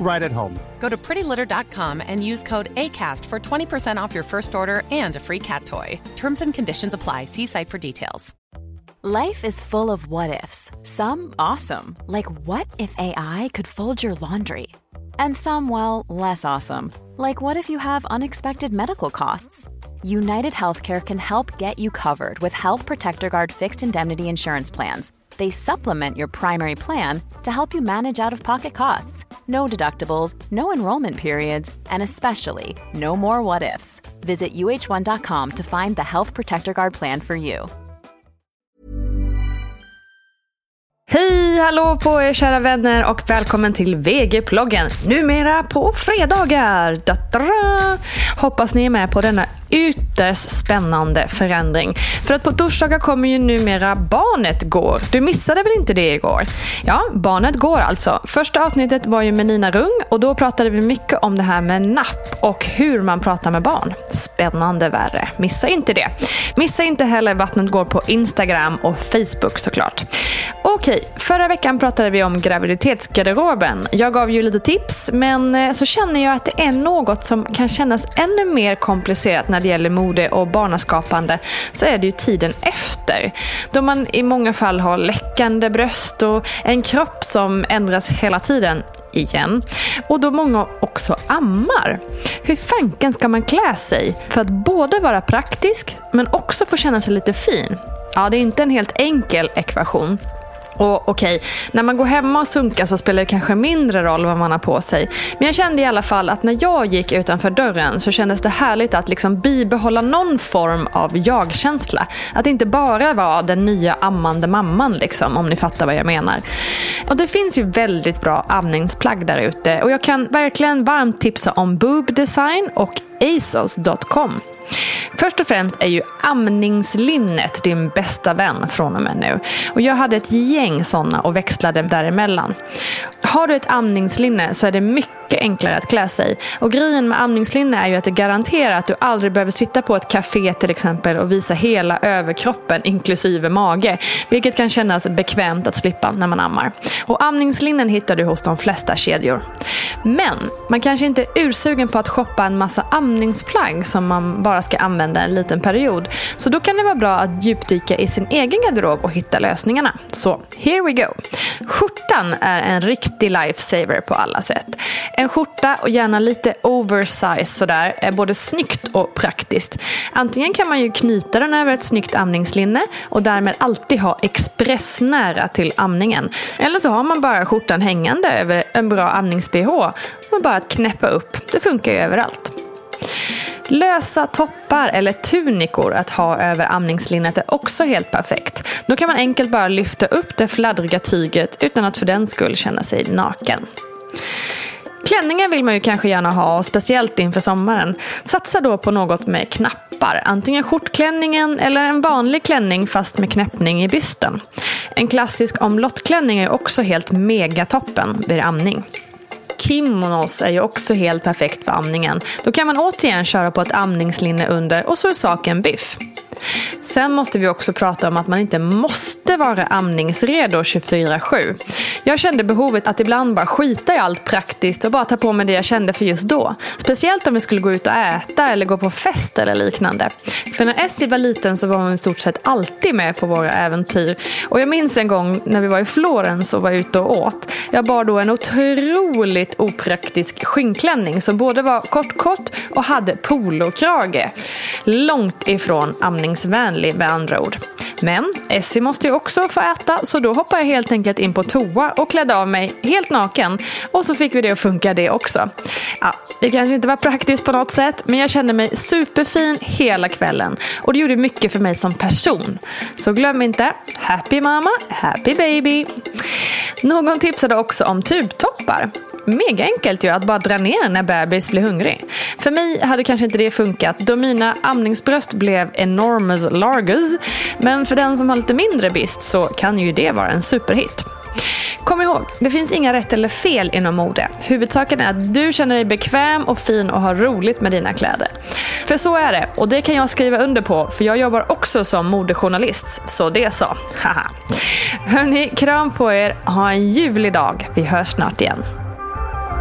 right at home. Go to prettylitter.com and use code ACAST for 20% off your first order and a free cat toy. Terms and conditions apply. See site for details. Life is full of what-ifs. Some awesome, like what if AI could fold your laundry? And some, well, less awesome, like what if you have unexpected medical costs? United Healthcare can help get you covered with Health Protector Guard fixed indemnity insurance plans. They supplement your primary plan to help you manage out-of-pocket costs. No deductibles, no enrollment periods, and especially no more what-ifs. Visit uh1.com to find the Health Protector Guard plan for you. Hej, hallå på er kära vänner och välkommen till VG-ploggen, numera på fredagar. Da-da-da. Hoppas ni är med på denna ytterst spännande förändring. För att på torsdagar kommer ju numera Barnet går. Du missade väl inte det igår? Ja, Barnet går alltså. Första avsnittet var ju med Nina Rung och då pratade vi mycket om det här med napp och hur man pratar med barn. Spännande värre. Missa inte det. Missa inte heller Vattnet går på Instagram och Facebook såklart. Okej, förra veckan pratade vi om graviditetsgarderoben. Jag gav ju lite tips, men så känner jag att det är något som kan kännas ännu mer komplicerat när det gäller mode och barnaskapande, så är det ju tiden efter. Då man i många fall har läckande bröst och en kropp som ändras hela tiden igen. Och då många också ammar. Hur fanken ska man klä sig för att både vara praktisk men också få känna sig lite fin? Ja, det är inte en helt enkel ekvation. Och okej, när man går hemma och sunkar så spelar det kanske mindre roll vad man har på sig. Men jag kände i alla fall att när jag gick utanför dörren så kändes det härligt att liksom bibehålla någon form av jag-känsla. Att inte bara vara den nya ammande mamman liksom, om ni fattar vad jag menar. Och det finns ju väldigt bra amningsplagg där ute. Och jag kan verkligen varmt tipsa om boobdesign och asos.com. Först och främst är ju amningslinnet din bästa vän från och med nu. Och jag hade ett gäng sådana och växlade däremellan. Har du ett amningslinne så är det mycket enklare att klä sig. Och grejen med amningslinne är ju att det garanterar att du aldrig behöver sitta på ett café till exempel och visa hela överkroppen inklusive mage. Vilket kan kännas bekvämt att slippa när man ammar. Och amningslinnen hittar du hos de flesta kedjor. Men man kanske inte är ursugen på att shoppa en massa amningsplagg som man bara ska använda en liten period. Så då kan det vara bra att djupdyka i sin egen garderob och hitta lösningarna. Så here we go. Skjortan är en riktig lifesaver på alla sätt. En skjorta och gärna lite oversize sådär är både snyggt och praktiskt. Antingen kan man ju knyta den över ett snyggt amningslinne och därmed alltid ha expressnära till amningen. Eller så har man bara skjortan hängande över en bra amnings-BH och bara att knäppa upp. Det funkar ju överallt. Lösa toppar eller tunikor att ha över amningslinnet är också helt perfekt. Då kan man enkelt bara lyfta upp det fladdriga tyget utan att för den skull känna sig naken. Klänningar vill man ju kanske gärna ha, speciellt inför sommaren. Satsa då på något med knappar, antingen skjortklänningen eller en vanlig klänning fast med knäppning i bysten. En klassisk omlottklänning är också helt megatoppen vid amning. Kimonos är ju också helt perfekt för amningen. Då kan man återigen köra på ett amningslinne under och så är saken biff. Sen måste vi också prata om att man inte måste vara amningsredo 24/7. Jag kände behovet att ibland bara skita i allt praktiskt och bara ta på mig det jag kände för just då. Speciellt om vi skulle gå ut och äta eller gå på fest eller liknande. För när Essie var liten så var hon i stort sett alltid med på våra äventyr. Och jag minns en gång när vi var i Florens och var ute och åt. Jag bar då en otroligt opraktisk skinnklänning som både var kort och hade polokrage. Långt ifrån amningsvänlig med andra ord. Men Essie måste ju också få äta, så då hoppade jag helt enkelt in på toa och klädde av mig helt naken. Och så fick vi det att funka det också. Ja, det kanske inte var praktiskt på något sätt, men jag kände mig superfin hela kvällen. Och det gjorde mycket för mig som person. Så glöm inte, happy mama, happy baby. Någon tipsade också om tubtoppar. Mega enkelt ju att bara dra ner när bebis blir hungrig. För mig hade kanske inte det funkat då mina amningsbröst blev enormous larges. Men för den som har lite mindre byst så kan ju det vara en superhit. Kom ihåg, det finns inga rätt eller fel inom mode. Huvudsaken är att du känner dig bekväm och fin och har roligt med dina kläder. För så är det, och det kan jag skriva under på, för jag jobbar också som modejournalist, så det så. Haha. Hörni, kram på er. Ha en ljuvlig dag. Vi hörs snart igen.